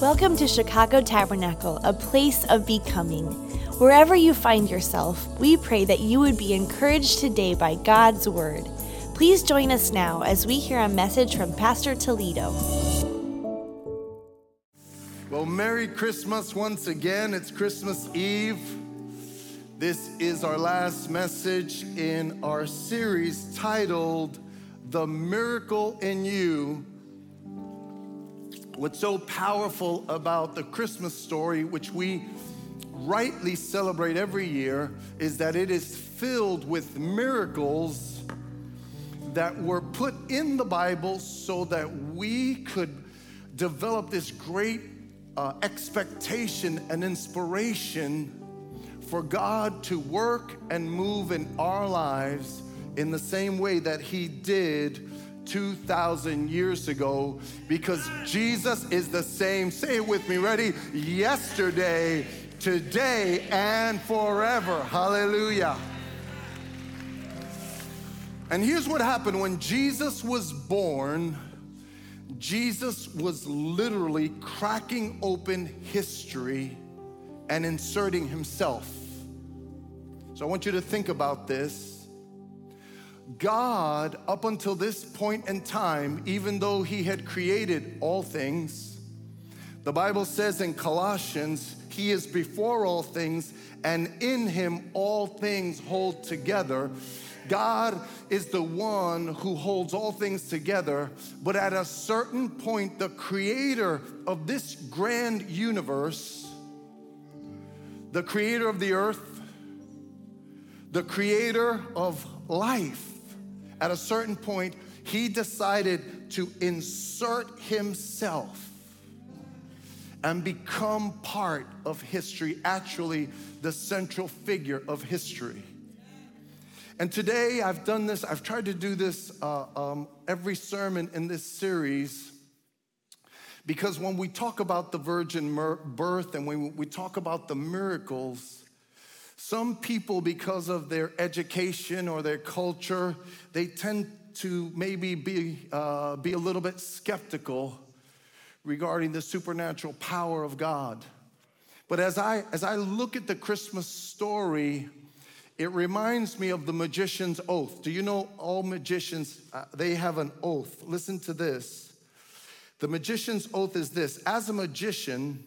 Welcome to Chicago Tabernacle, a place of becoming. Wherever you find yourself, we pray that you would be encouraged today by God's Word. Please join us now as we hear a message from Pastor Toledo. Well, Merry Christmas once again. It's Christmas Eve. This is our last message in our series titled, The Miracle in You. What's so powerful about the Christmas story, which we rightly celebrate every year, is that it is filled with miracles that were put in the Bible so that we could develop this great expectation and inspiration for God to work and move in our lives in the same way that He did 2,000 years ago, because Jesus is the same. Say it with me, ready? Yesterday, today, and forever. Hallelujah. And here's what happened. When Jesus was born, Jesus was literally cracking open history and inserting Himself. So I want you to think about this. God, up until this point in time, even though He had created all things, the Bible says in Colossians, He is before all things, and in Him all things hold together. God is the one who holds all things together, but at a certain point, the creator of this grand universe, the creator of the earth, the creator of life, at a certain point, He decided to insert Himself and become part of history, actually the central figure of history. And today I've tried to do this every sermon in this series, because when we talk about the virgin birth and when we talk about the miracles, some people, because of their education or their culture, they tend to maybe be a little bit skeptical regarding the supernatural power of God. But as I look at the Christmas story, it reminds me of the magician's oath. Do you know all magicians, they have an oath? Listen to this. The magician's oath is this: as a magician,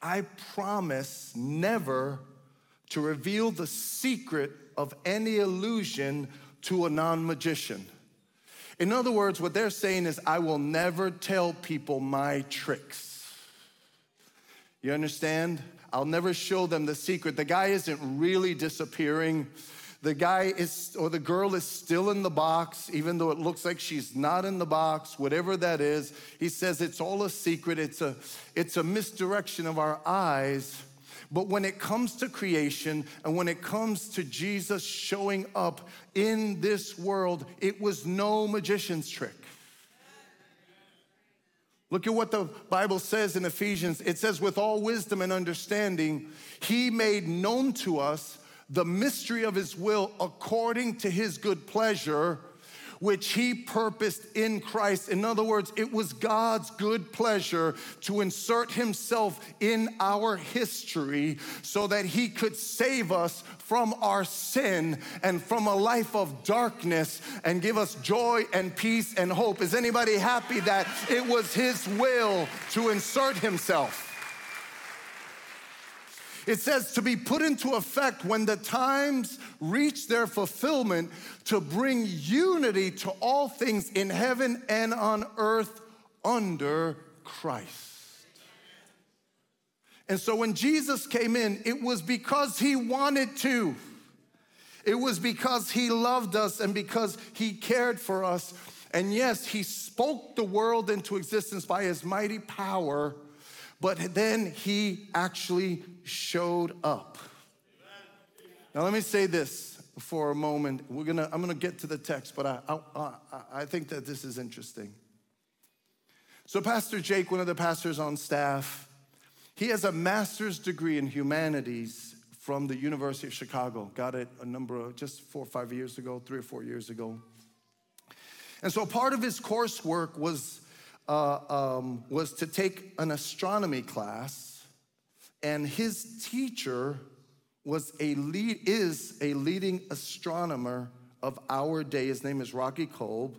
I promise never to reveal the secret of any illusion to a non-magician. In other words, what they're saying is, I will never tell people my tricks. You understand? I'll never show them the secret. The guy isn't really disappearing. The guy is, or the girl is still in the box, even though it looks like she's not in the box, whatever that is. He says it's all a secret. It's a misdirection of our eyes. But when it comes to creation and when it comes to Jesus showing up in this world, it was no magician's trick. Look at what the Bible says in Ephesians. It says, with all wisdom and understanding, He made known to us the mystery of His will according to His good pleasure, which He purposed in Christ. In other words, it was God's good pleasure to insert Himself in our history so that He could save us from our sin and from a life of darkness and give us joy and peace and hope. Is anybody happy that it was His will to insert Himself? It says to be put into effect when the times reach their fulfillment, to bring unity to all things in heaven and on earth under Christ. And so when Jesus came in, it was because He wanted to. It was because He loved us and because He cared for us. And yes, He spoke the world into existence by His mighty power, but then He actually showed up. Amen. Now let me say this for a moment. I'm gonna get to the text, but I think that this is interesting. So Pastor Jake, one of the pastors on staff, he has a master's degree in humanities from the University of Chicago. Got it three or four years ago. And so part of his coursework was was to take an astronomy class, and his teacher was is a leading astronomer of our day. His name is Rocky Kolb.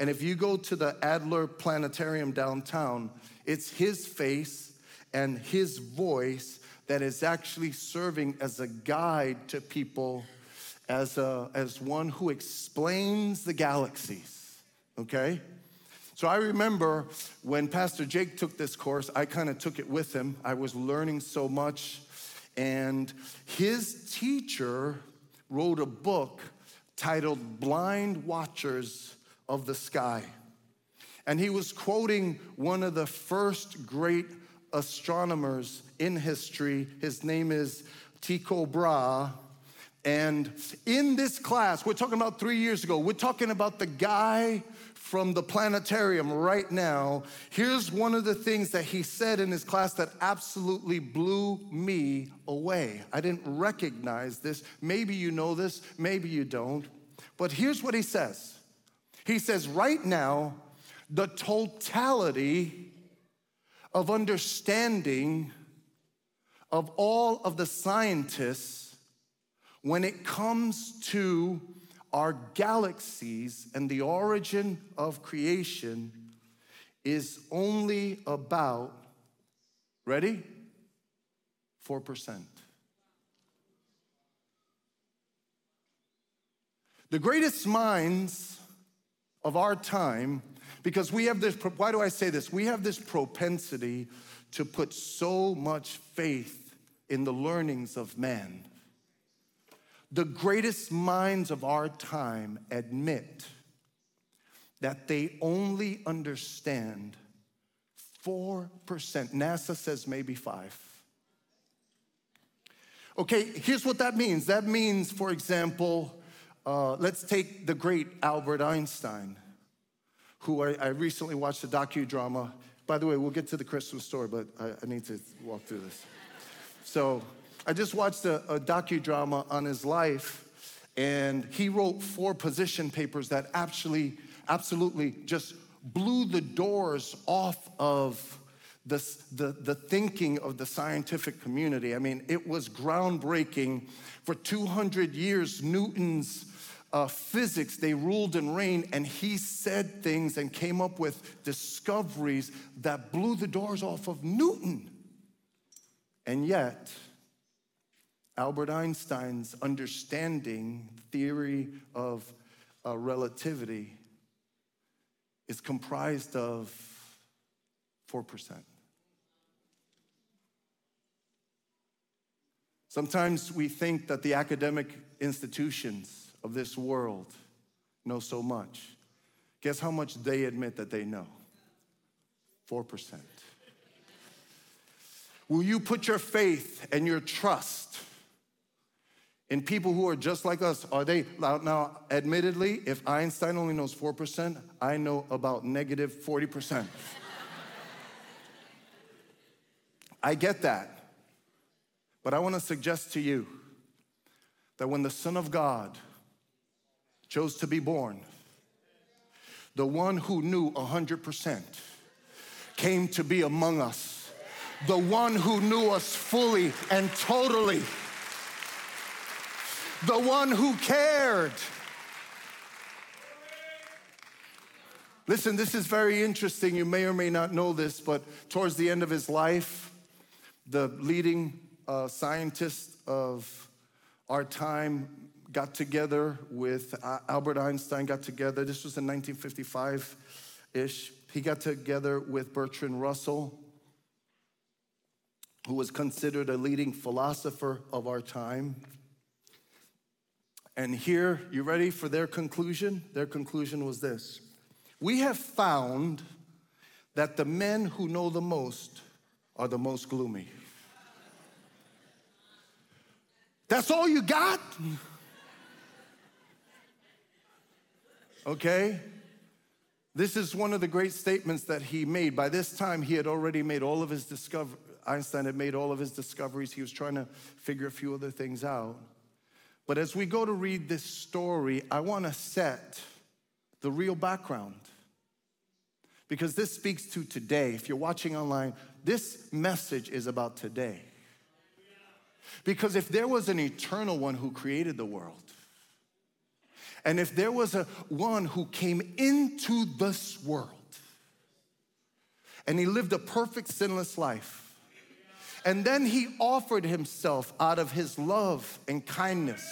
And if you go to the Adler Planetarium downtown, it's his face and his voice that is actually serving as a guide to people, as one who explains the galaxies, okay? So I remember when Pastor Jake took this course, I kind of took it with him. I was learning so much. And his teacher wrote a book titled Blind Watchers of the Sky. And he was quoting one of the first great astronomers in history. His name is Tycho Brahe. And in this class, we're talking about 3 years ago, we're talking about the guy from the planetarium right now. Here's one of the things that he said in his class that absolutely blew me away. I didn't recognize this. Maybe you know this, maybe you don't. But here's what he says. He says, right now, the totality of understanding of all of the scientists when it comes to our galaxies and the origin of creation is only about, ready? 4%. The greatest minds of our time, because we have this, why do I say this? We have this propensity to put so much faith in the learnings of man. The greatest minds of our time admit that they only understand 4%. NASA says maybe 5%. Okay, here's what that means. That means, for example, let's take the great Albert Einstein, who I recently watched a docudrama. By the way, we'll get to the Christmas story, but I need to walk through this. So I just watched a docudrama on his life, and he wrote 4 position papers that absolutely just blew the doors off of the thinking of the scientific community. I mean, it was groundbreaking. For 200 years, Newton's physics, they ruled and reigned, and he said things and came up with discoveries that blew the doors off of Newton. And yet, Albert Einstein's understanding theory of relativity is comprised of 4%. Sometimes we think that the academic institutions of this world know so much. Guess how much they admit that they know? 4%. Will you put your faith and your trust in people who are just like us? Are they, now admittedly, if Einstein only knows 4%, I know about negative 40%. I get that. But I want to suggest to you that when the Son of God chose to be born, the one who knew 100% came to be among us. The one who knew us fully and totally. The one who cared. Listen, this is very interesting. You may or may not know this, but towards the end of his life, the leading scientist of our time got together with Albert Einstein, got together. This was in 1955-ish. He got together with Bertrand Russell, who was considered a leading philosopher of our time. And here, you ready for their conclusion? Their conclusion was this. We have found that the men who know the most are the most gloomy. That's all you got? Okay? This is one of the great statements that he made. By this time, he had already made all of his discoveries. Einstein had made all of his discoveries. He was trying to figure a few other things out. But as we go to read this story, I want to set the real background. because this speaks to today. If you're watching online, this message is about today. Because if there was an eternal one who created the world, and if there was a one who came into this world, and he lived a perfect, sinless life, and then he offered himself out of his love and kindness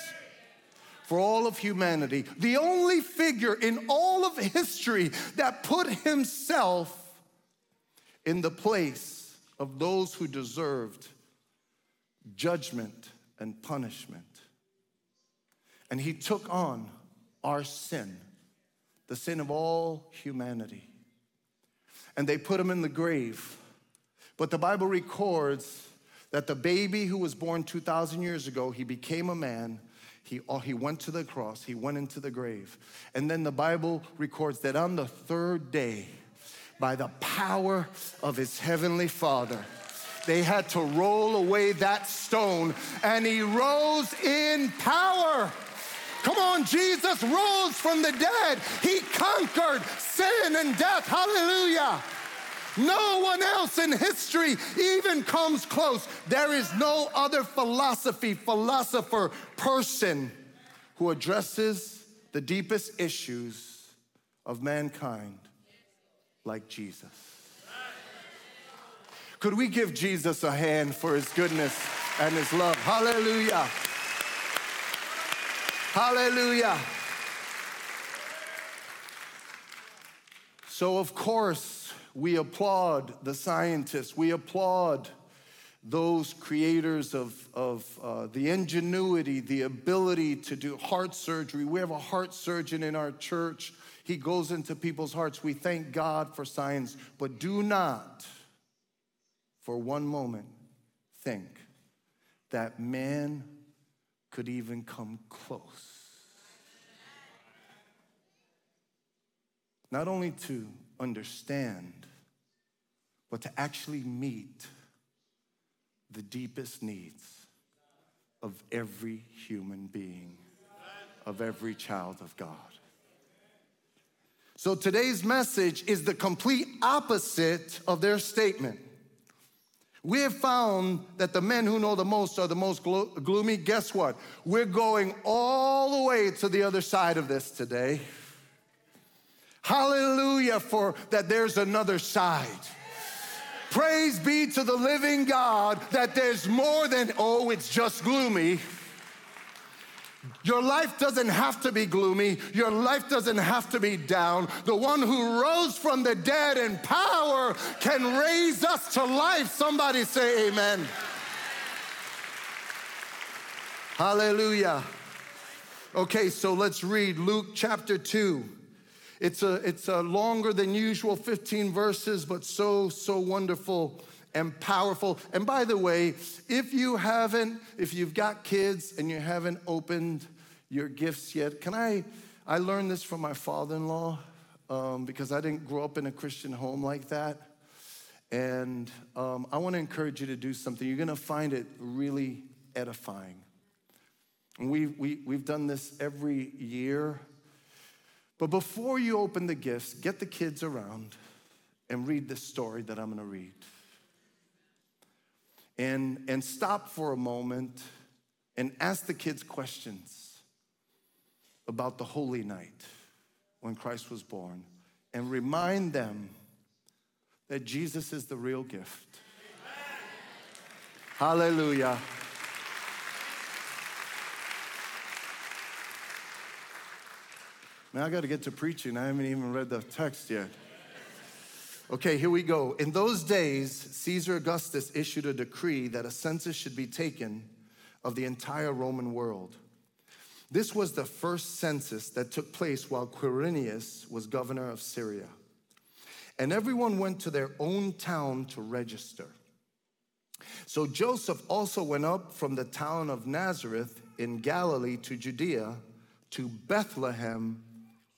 for all of humanity, the only figure in all of history that put himself in the place of those who deserved judgment and punishment. And he took on our sin, the sin of all humanity. And they put him in the grave. But the Bible records that the baby who was born 2,000 years ago, he became a man. He went to the cross. He went into the grave. And then the Bible records that on the third day, by the power of his heavenly Father, they had to roll away that stone, and he rose in power. Come on, Jesus rose from the dead. He conquered sin and death. Hallelujah. No one else in history even comes close. There is no other philosopher, person who addresses the deepest issues of mankind like Jesus. Could we give Jesus a hand for his goodness and his love? Hallelujah. Hallelujah. So, of course, we applaud the scientists. We applaud those creators of the ingenuity, the ability to do heart surgery. We have a heart surgeon in our church. He goes into people's hearts. We thank God for science, but do not for one moment think that man could even come close. Not only to understand, but to actually meet the deepest needs of every human being, of every child of God. So today's message is the complete opposite of their statement. We have found that the men who know the most are the most gloomy. Guess what? We're going all the way to the other side of this today. Hallelujah for that there's another side. Praise be to the living God that there's more than, oh, it's just gloomy. Your life doesn't have to be gloomy. Your life doesn't have to be down. The one who rose from the dead in power can raise us to life. Somebody say amen. Hallelujah. Okay, so let's read Luke chapter 2. It's a longer than usual 15 verses, but so wonderful and powerful. And by the way, if you've got kids and you haven't opened your gifts yet, I learned this from my father-in-law because I didn't grow up in a Christian home like that. And I want to encourage you to do something. You're going to find it really edifying. And we've done this every year. But before you open the gifts, get the kids around and read this story that I'm going to read. And stop for a moment and ask the kids questions about the holy night when Christ was born, and remind them that Jesus is the real gift. Hallelujah. Now I got to get to preaching. I haven't even read the text yet. Okay, here we go. In those days, Caesar Augustus issued a decree that a census should be taken of the entire Roman world. This was the first census that took place while Quirinius was governor of Syria. And everyone went to their own town to register. So Joseph also went up from the town of Nazareth in Galilee to Judea, to Bethlehem,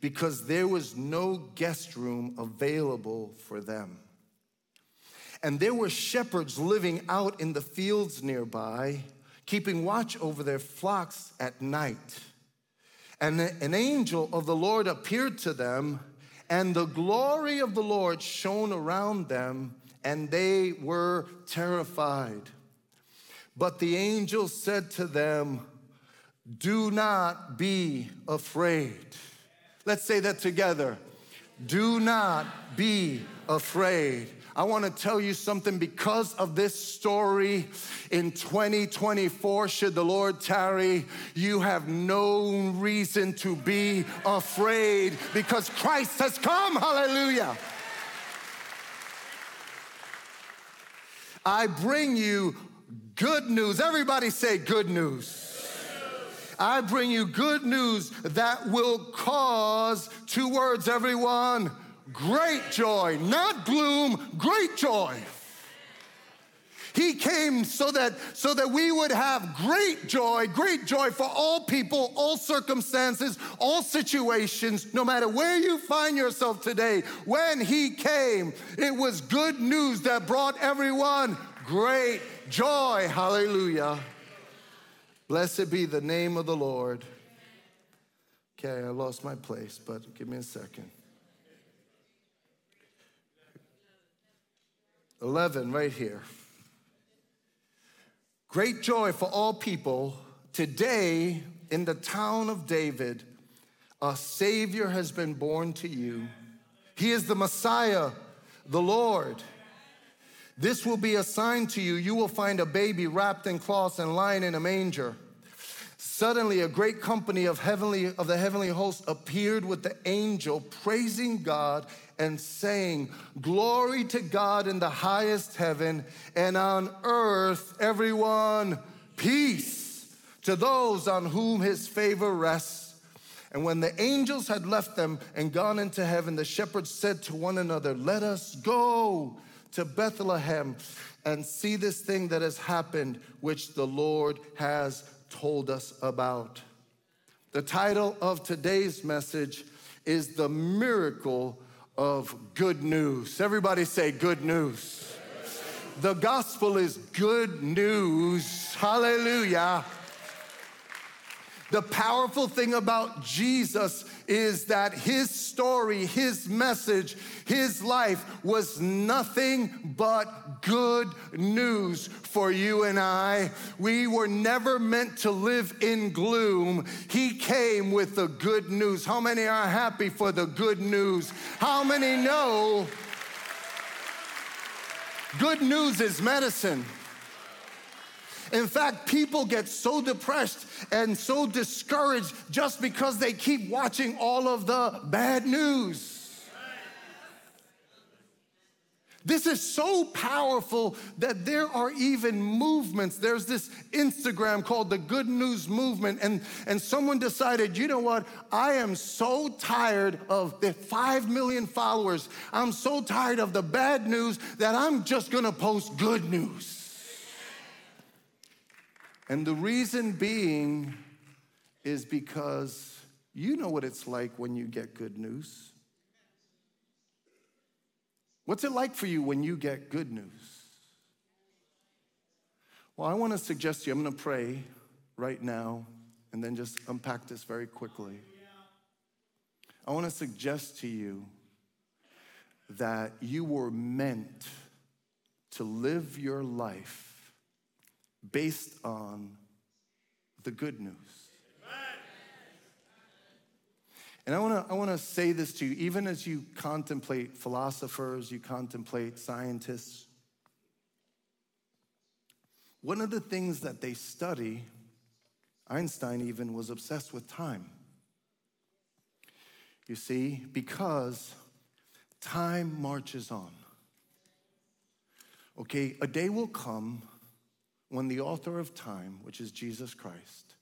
because there was no guest room available for them. And there were shepherds living out in the fields nearby, keeping watch over their flocks at night. And an angel of the Lord appeared to them, and the glory of the Lord shone around them, and they were terrified. But the angel said to them, "Do not be afraid." Let's say that together. Do not be afraid. I want to tell you something because of this story. In 2024, should the Lord tarry, you have no reason to be afraid because Christ has come. Hallelujah. I bring you good news. Everybody say good news. I bring you good news that will cause, two words, everyone, great joy. Not gloom, great joy. He came so that we would have great joy for all people, all circumstances, all situations, no matter where you find yourself today. When he came, it was good news that brought everyone great joy. Hallelujah. Blessed be the name of the Lord. Okay, I lost my place, but give me a second. 11, right here. Great joy for all people. Today, in the town of David, a Savior has been born to you. He is the Messiah, the Lord. This will be a sign to you. You will find a baby wrapped in cloths and lying in a manger. Suddenly, a great company of the heavenly host appeared with the angel, praising God and saying, "Glory to God in the highest heaven, and on earth, everyone, peace to those on whom his favor rests." And when the angels had left them and gone into heaven, the shepherds said to one another, "Let us go to Bethlehem and see this thing that has happened, which the Lord has told us about." The title of today's message is The Miracle of Good News. Everybody say good news. The gospel is good news. Hallelujah. The powerful thing about Jesus is that his story, his message, his life was nothing but good news for you and I. We were never meant to live in gloom. He came with the good news. How many are happy for the good news? How many know good news is medicine? In fact, people get so depressed and so discouraged just because they keep watching all of the bad news. This is so powerful that there are even movements. There's this Instagram called the Good News Movement, and someone decided, you know what? I am so tired of the 5 million followers. I'm so tired of the bad news that I'm just going to post good news. And the reason being is because you know what it's like when you get good news. What's it like for you when you get good news? Well, I want to suggest to you, I'm going to pray right now and then just unpack this very quickly. I want to suggest to you that you were meant to live your life based on the good news. Amen. And I want to say this to you, even as you contemplate philosophers, you contemplate scientists. One of the things that they study, Einstein even was obsessed with time. You see, because time marches on. Okay, a day will come when the author of time, which is Jesus Christ,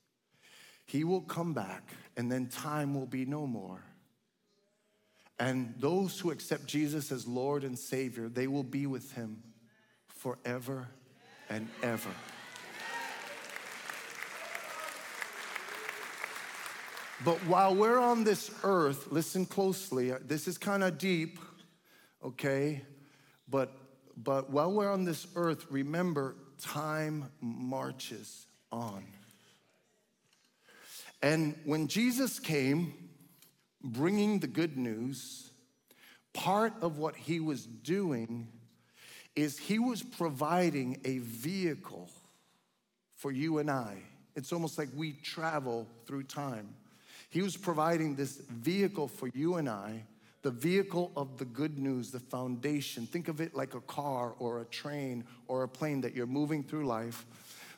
he will come back, and then time will be no more. And those who accept Jesus as Lord and Savior, they will be with him forever and ever. But while we're on this earth, listen closely. This is kind of deep, okay? But while we're on this earth, remember, time marches on. And when Jesus came, bringing the good news, part of what he was doing is he was providing a vehicle for you and I. It's almost like we travel through time. He was providing this vehicle for you and I, the vehicle of the good news, the foundation. Think of it like a car or a train or a plane that you're moving through life,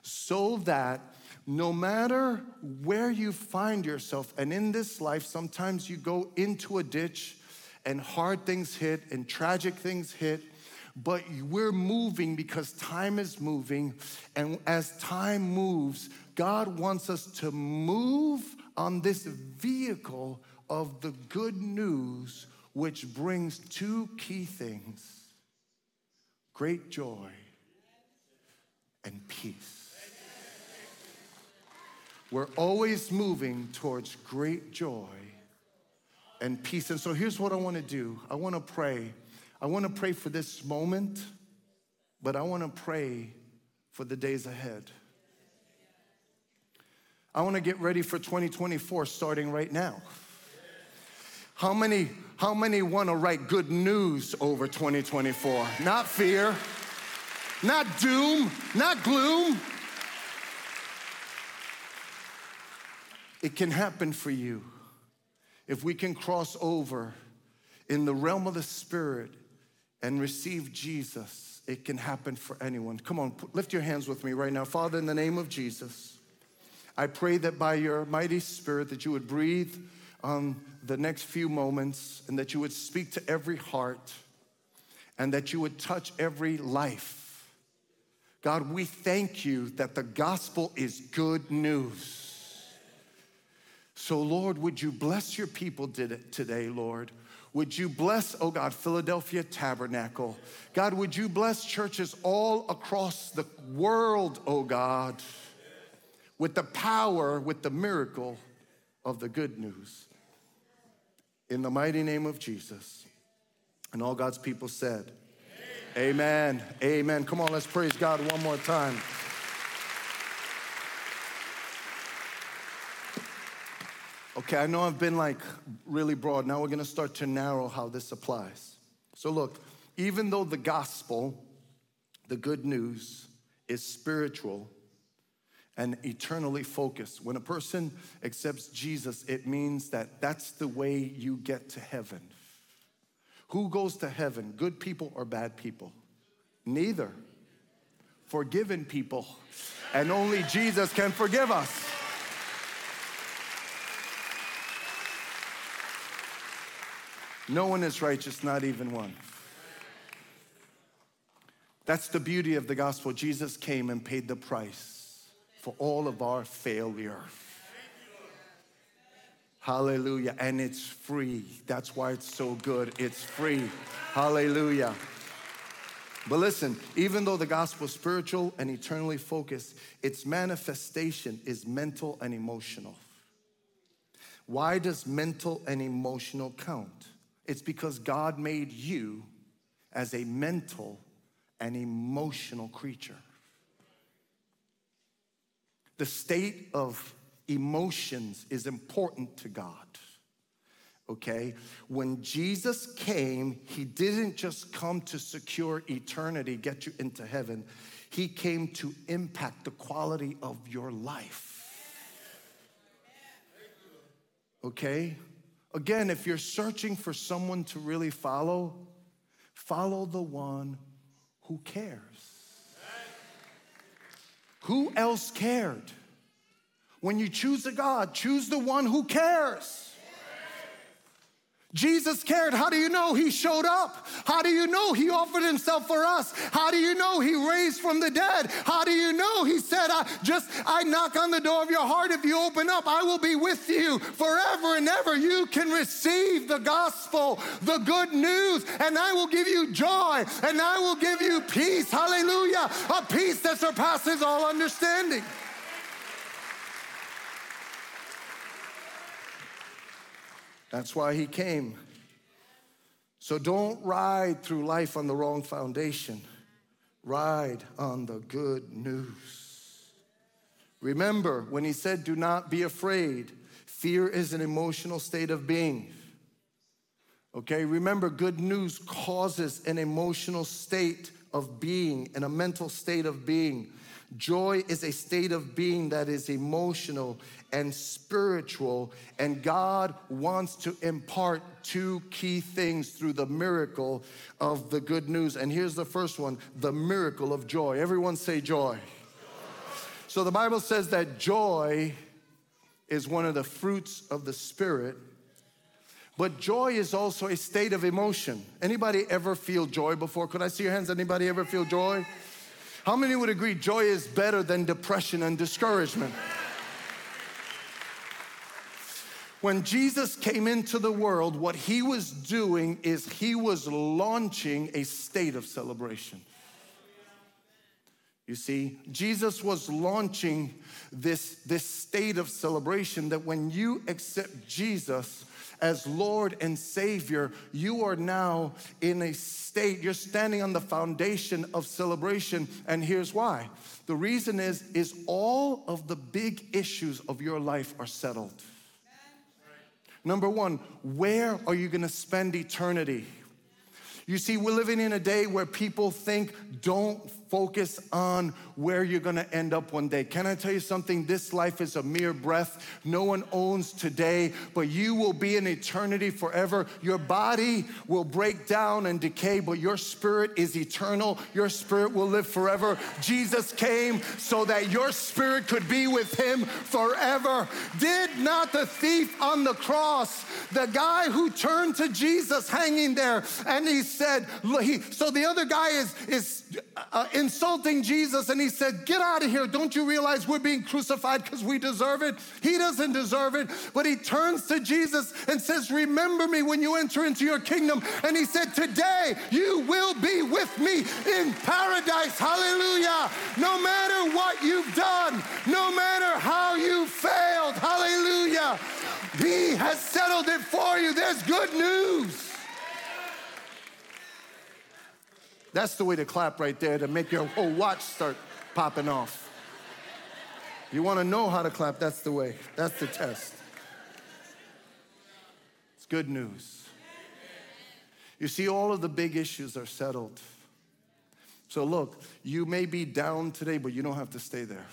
so that no matter where you find yourself, and in this life, sometimes you go into a ditch and hard things hit and tragic things hit, but we're moving because time is moving. And as time moves, God wants us to move on this vehicle of the good news, which brings two key things: great joy and peace. We're always moving towards great joy and peace. And so here's what I want to do. I want to pray. I want to pray for this moment, but I want to pray for the days ahead. I want to get ready for 2024 starting right now. How many want to write good news over 2024? Not fear, not doom, not gloom. It can happen for you if we can cross over in the realm of the Spirit and receive Jesus. It can happen for anyone. Come on, lift your hands with me right now. Father, in the name of Jesus, I pray that by your mighty Spirit that you would breathe on the next few moments, and that you would speak to every heart, and that you would touch every life. God, we thank you that the gospel is good news. So, Lord, would you bless your people today, Lord? Would you bless, oh God, Philadelphia Tabernacle? God, would you bless churches all across the world, oh God, with the power, with the miracle of the good news. In the mighty name of Jesus. And all God's people said, amen. Amen. Amen. Come on, let's praise God one more time. Okay, I know I've been like really broad. Now we're going to start to narrow how this applies. So look, even though the gospel, the good news, is spiritual and eternally focused, when a person accepts Jesus, it means that that's the way you get to heaven. Who goes to heaven, good people or bad people? Neither. Forgiven people. And only Jesus can forgive us. No one is righteous, not even one. That's the beauty of the gospel. Jesus came and paid the price for all of our failure. Hallelujah. And it's free. That's why it's so good. It's free. Hallelujah. But listen, even though the gospel is spiritual and eternally focused, its manifestation is mental and emotional. Why does mental and emotional count? It's because God made you as a mental and emotional creature. The state of emotions is important to God, okay? When Jesus came, he didn't just come to secure eternity, get you into heaven. He came to impact the quality of your life. Okay? Again, if you're searching for someone to really follow, follow the one who cares. Who else cared? When you choose a God, choose the one who cares. Jesus cared. How do you know he showed up? How do you know he offered himself for us? How do you know he raised from the dead? How do you know he said, said, I knock on the door of your heart. If you open up, I will be with you forever and ever. You can receive the gospel, the good news, and I will give you joy, and I will give you peace. Hallelujah. A peace that surpasses all understanding. That's why he came. So don't ride through life on the wrong foundation. Ride on the good news. Remember when he said, do not be afraid. Fear is an emotional state of being. Okay, remember, good news causes an emotional state of being and a mental state of being. Joy is a state of being that is emotional and spiritual, and God wants to impart two key things through the miracle of the good news. And here's the first one, the miracle of joy. Everyone say joy. So the Bible says that joy is one of the fruits of the Spirit, but joy is also a state of emotion. Anybody ever feel joy before? Could I see your hands? Anybody ever feel joy? How many would agree joy is better than depression and discouragement? When Jesus came into the world, what he was doing is he was launching a state of celebration. You see, Jesus was launching this state of celebration that when you accept Jesus as Lord and Savior, you are now in a state, you're standing on the foundation of celebration, and here's why. The reason is all of the big issues of your life are settled. Number one, where are you gonna spend eternity? You see, we're living in a day where people think, don't focus on where you're gonna end up one day. Can I tell you something? This life is a mere breath. No one owns today, but you will be in eternity forever. Your body will break down and decay, but your spirit is eternal. Your spirit will live forever. Jesus came so that your spirit could be with him forever. Did not the thief on the cross, the guy who turned to Jesus hanging there, and he said, so the other guy is insulting Jesus, and he said, get out of here. Don't you realize we're being crucified because we deserve it? He doesn't deserve it, but he turns to Jesus and says, remember me when you enter into your kingdom. And he said, today you will be with me in paradise. Hallelujah. No matter what you've done, no matter how you failed, hallelujah, he has settled it for you. There's good news. That's the way to clap right there, to make your whole watch start popping off. You want to know how to clap, that's the way. That's the test. It's good news. You see, all of the big issues are settled. So look, you may be down today, but you don't have to stay there.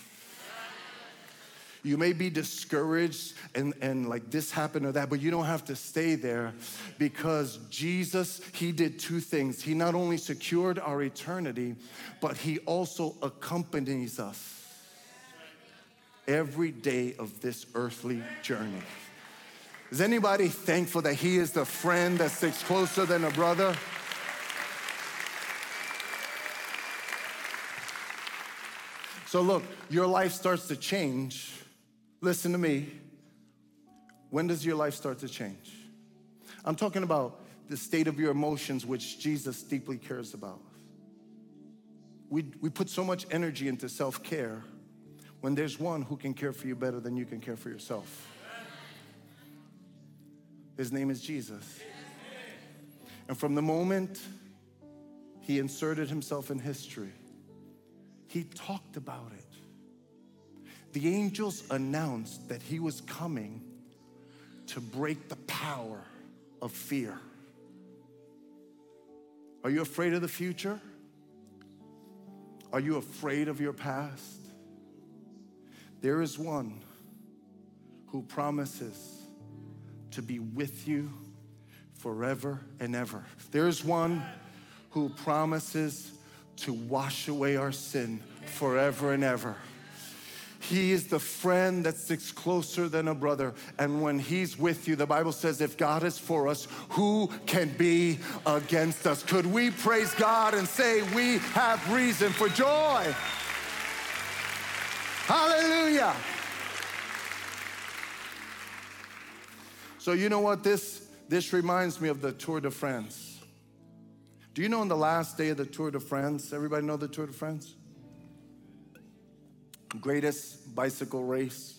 You may be discouraged and like this happened or that, but you don't have to stay there, because Jesus, he did two things. He not only secured our eternity, but he also accompanies us every day of this earthly journey. Is anybody thankful that he is the friend that sticks closer than a brother? So look, your life starts to change. Listen to me. When does your life start to change? I'm talking about the state of your emotions, which Jesus deeply cares about. We put so much energy into self-care when there's one who can care for you better than you can care for yourself. His name is Jesus. And from the moment he inserted himself in history, he talked about it. The angels announced that he was coming to break the power of fear. Are you afraid of the future? Are you afraid of your past? There is one who promises to be with you forever and ever. There is one who promises to wash away our sin forever and ever. He is the friend that sticks closer than a brother. And when he's with you, the Bible says, if God is for us, who can be against us? Could we praise God and say we have reason for joy? Hallelujah. So you know what? This reminds me of the Tour de France. Do you know on the last day of the Tour de France, everybody know the Tour de France? Greatest bicycle race.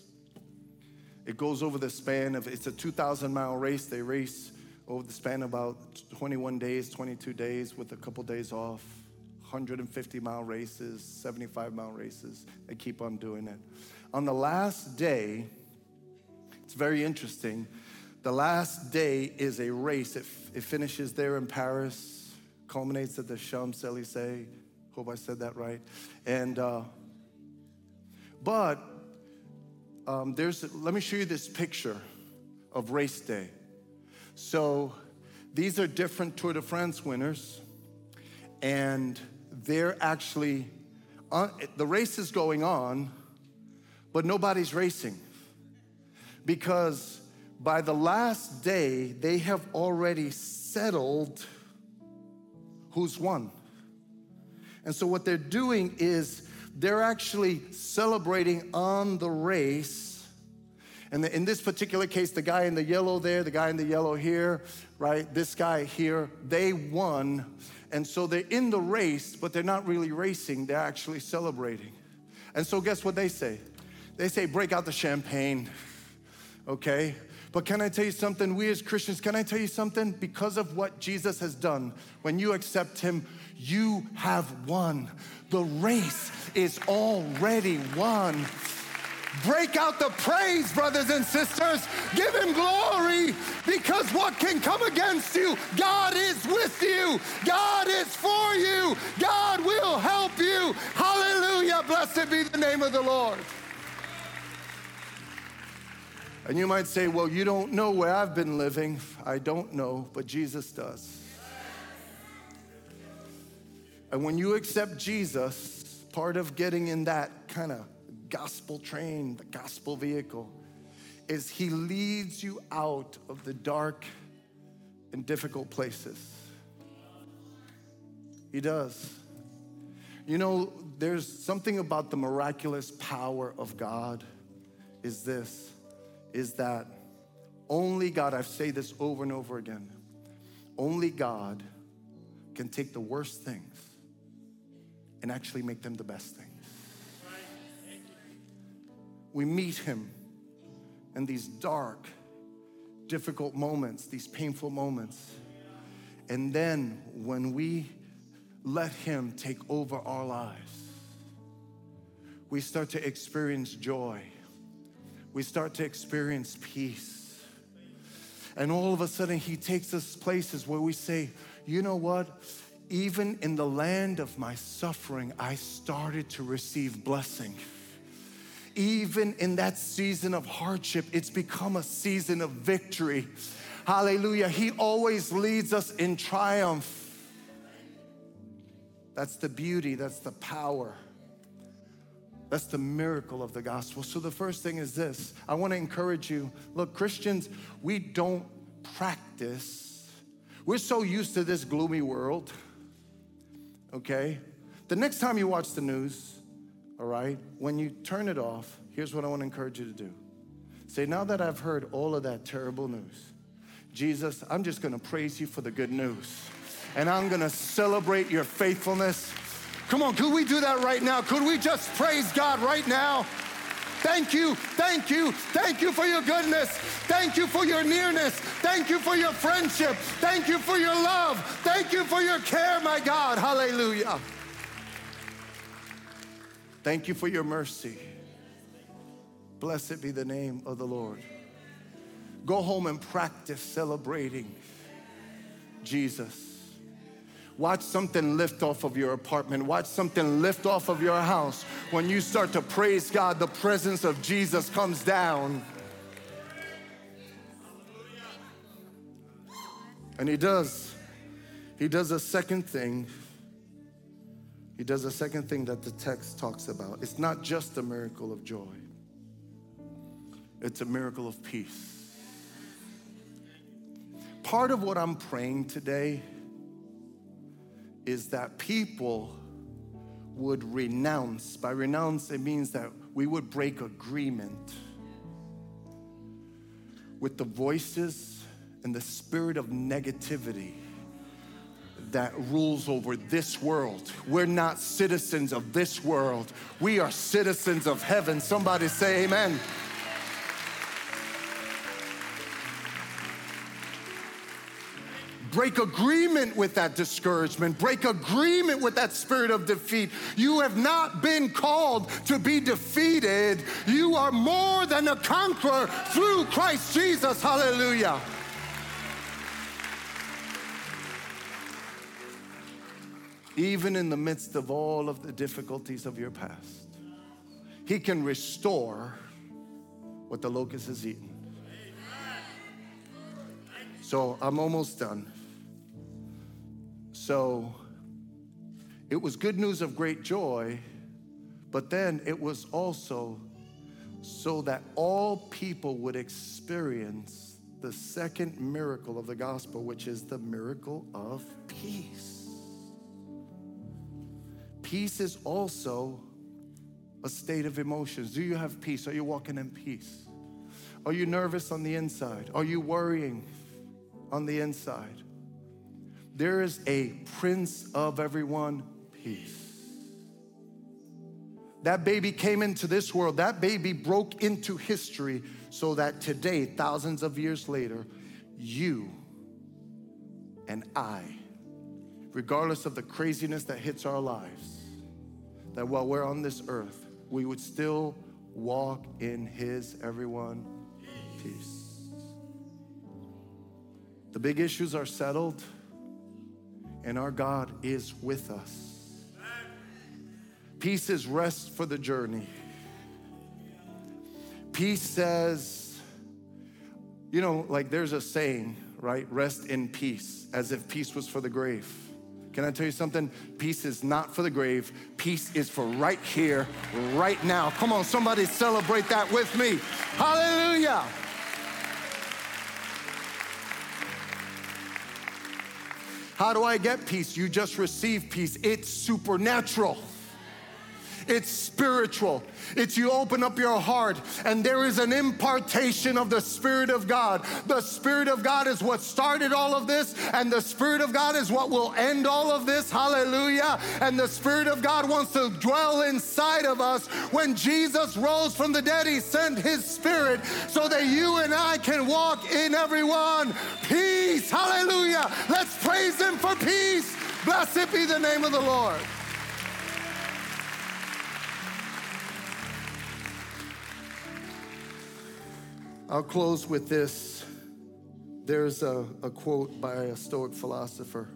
It goes over the span of, it's a 2,000-mile race. They race over the span of about 21 days, 22 days with a couple days off. 150-mile races, 75-mile races. They keep on doing it. On the last day, it's very interesting. The last day is a race. It finishes there in Paris, culminates at the Champs-Elysees. Hope I said that right. And let me show you this picture of race day. So these are different Tour de France winners, and they're actually the race is going on, but nobody's racing, because by the last day, they have already settled who's won. And so what they're doing is they're actually celebrating on the race. And in this particular case, the guy in the yellow there, the guy in the yellow here, right, this guy here, they won. And so they're in the race, but they're not really racing. They're actually celebrating. And so guess what they say? They say, break out the champagne, okay? But can I tell you something? We as Christians, can I tell you something? Because of what Jesus has done, when you accept him, you have won. The race is already won. Break out the praise, brothers and sisters. Give him glory, because what can come against you? God is with you. God is for you. God will help you. Hallelujah. Blessed be the name of the Lord. And you might say, well, you don't know where I've been living. I don't know, but Jesus does. And when you accept Jesus, part of getting in that kind of gospel train, the gospel vehicle, is he leads you out of the dark and difficult places. He does. You know, there's something about the miraculous power of God is that only God, I've said this over and over again, only God can take the worst things and actually make them the best things. We meet him in these dark, difficult moments, these painful moments. And then when we let him take over our lives, we start to experience joy. We start to experience peace. And all of a sudden, he takes us places where we say, you know what? Even in the land of my suffering, I started to receive blessing. Even in that season of hardship, it's become a season of victory. Hallelujah. He always leads us in triumph. That's the beauty, that's the power. That's the miracle of the gospel. So the first thing is this. I want to encourage you. Look, Christians, we don't practice. We're so used to this gloomy world, okay? The next time you watch the news, all right, when you turn it off, here's what I want to encourage you to do. Say, now that I've heard all of that terrible news, Jesus, I'm just going to praise you for the good news. And I'm going to celebrate your faithfulness. Come on, could we do that right now? Could we just praise God right now? Thank you, thank you, thank you for your goodness. Thank you for your nearness. Thank you for your friendship. Thank you for your love. Thank you for your care, my God. Hallelujah. Thank you for your mercy. Blessed be the name of the Lord. Go home and practice celebrating Jesus. Watch something lift off of your apartment. Watch something lift off of your house. When you start to praise God, the presence of Jesus comes down. And he does. He does a second thing. He does a second thing that the text talks about. It's not just a miracle of joy. It's a miracle of peace. Part of what I'm praying today is that people would renounce. By renounce, it means that we would break agreement with the voices and the spirit of negativity that rules over this world. We're not citizens of this world. We are citizens of heaven. Somebody say amen. Break agreement with that discouragement. Break agreement with that spirit of defeat. You have not been called to be defeated. You are more than a conqueror through Christ Jesus. Hallelujah. Even in the midst of all of the difficulties of your past, He can restore what the locust has eaten. So I'm almost done. So it was good news of great joy, but then it was also so that all people would experience the second miracle of the gospel, which is the miracle of peace. Peace is also a state of emotions. Do you have peace? Are you walking in peace? Are you nervous on the inside? Are you worrying on the inside? There is a Prince of everyone, peace. That baby came into this world. That baby broke into history so that today, thousands of years later, you and I, regardless of the craziness that hits our lives, that while we're on this earth, we would still walk in His everyone peace. The big issues are settled, and our God is with us. Peace is rest for the journey. Peace says, you know, like there's a saying, right? Rest in peace, as if peace was for the grave. Can I tell you something? Peace is not for the grave. Peace is for right here, right now. Come on, somebody celebrate that with me. Hallelujah. How do I get peace? You just receive peace. It's supernatural. It's spiritual. It's you open up your heart and there is an impartation of the Spirit of God. The Spirit of God is what started all of this, and the Spirit of God is what will end all of this. Hallelujah. And the Spirit of God wants to dwell inside of us. When Jesus rose from the dead, He sent His Spirit so that you and I can walk in everyone peace. Hallelujah. Let's praise Him for peace. Blessed be the name of the Lord. I'll close with this. There's a quote by a Stoic philosopher.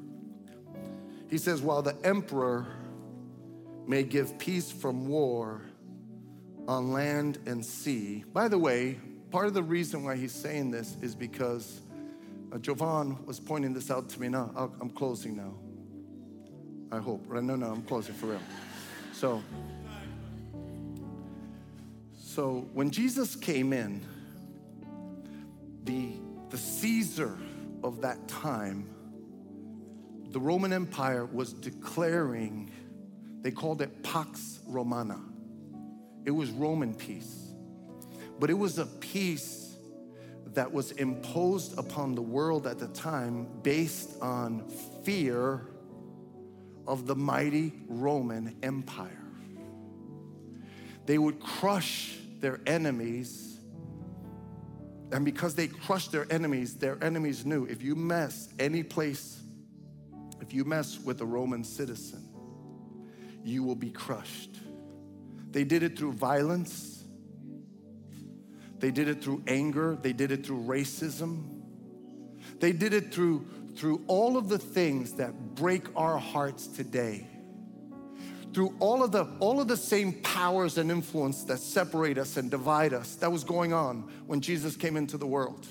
He says, while the emperor may give peace from war on land and sea. By the way, part of the reason why he's saying this is because Jovan was pointing this out to me. Now, I'm closing now. I hope. No, I'm closing for real. So when Jesus came in, the Caesar of that time, the Roman Empire was declaring, they called it Pax Romana. It was Roman peace. But it was a peace that was imposed upon the world at the time based on fear of the mighty Roman Empire. They would crush their enemies. And because they crushed their enemies knew if you mess with a Roman citizen, you will be crushed. They did it through violence. They did it through anger. They did it through racism. They did it through all of the things that break our hearts today. Through all of the same powers and influence that separate us and divide us, that was going on when Jesus came into the world.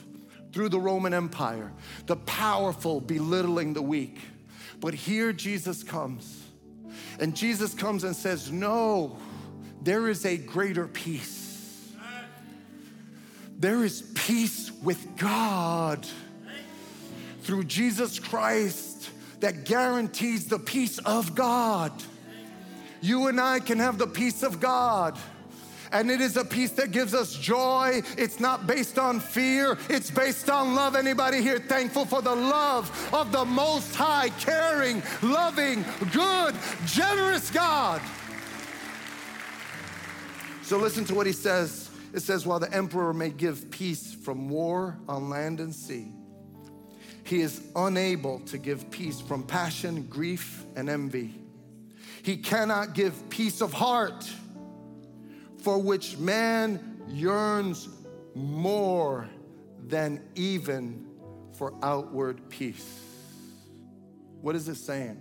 Through the Roman Empire, the powerful belittling the weak. But here Jesus comes. And Jesus comes and says, no, there is a greater peace. There is peace with God through Jesus Christ that guarantees the peace of God. you and I can have the peace of God. And it is a peace that gives us joy. It's not based on fear. It's based on love. Anybody here thankful for the love of the Most High, caring, loving, good, generous God? So listen to what he says. It says, while the emperor may give peace from war on land and sea, he is unable to give peace from passion, grief, and envy. He cannot give peace of heart, for which man yearns more than even for outward peace. What is it saying?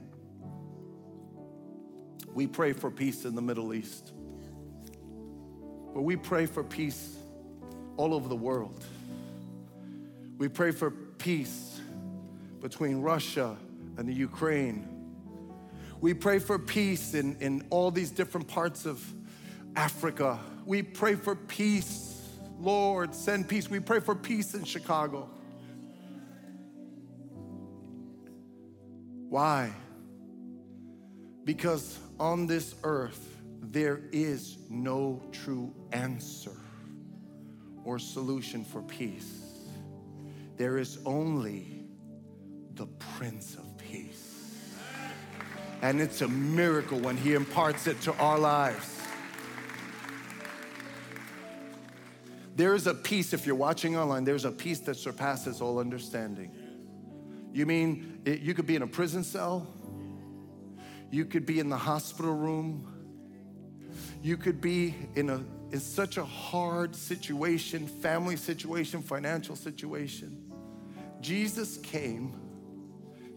We pray for peace in the Middle East, but we pray for peace all over the world. We pray for peace between Russia and the Ukraine. We pray for peace in all these different parts of Africa. We pray for peace. Lord, send peace. We pray for peace in Chicago. Why? Because on this earth, there is no true answer or solution for peace. There is only the Prince of Peace. And it's a miracle when he imparts it to our lives. There is a peace, if you're watching online, there's a peace that surpasses all understanding. You mean you could be in a prison cell? You could be in the hospital room? You could be in such a hard situation, family situation, financial situation. Jesus came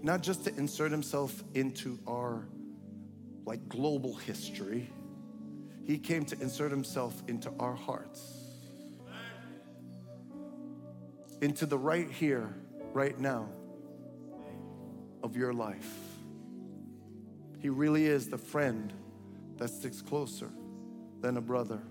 not just to insert himself into our global history. He came to insert himself into our hearts, into the right here, right now of your life. He really is the friend that sticks closer than a brother.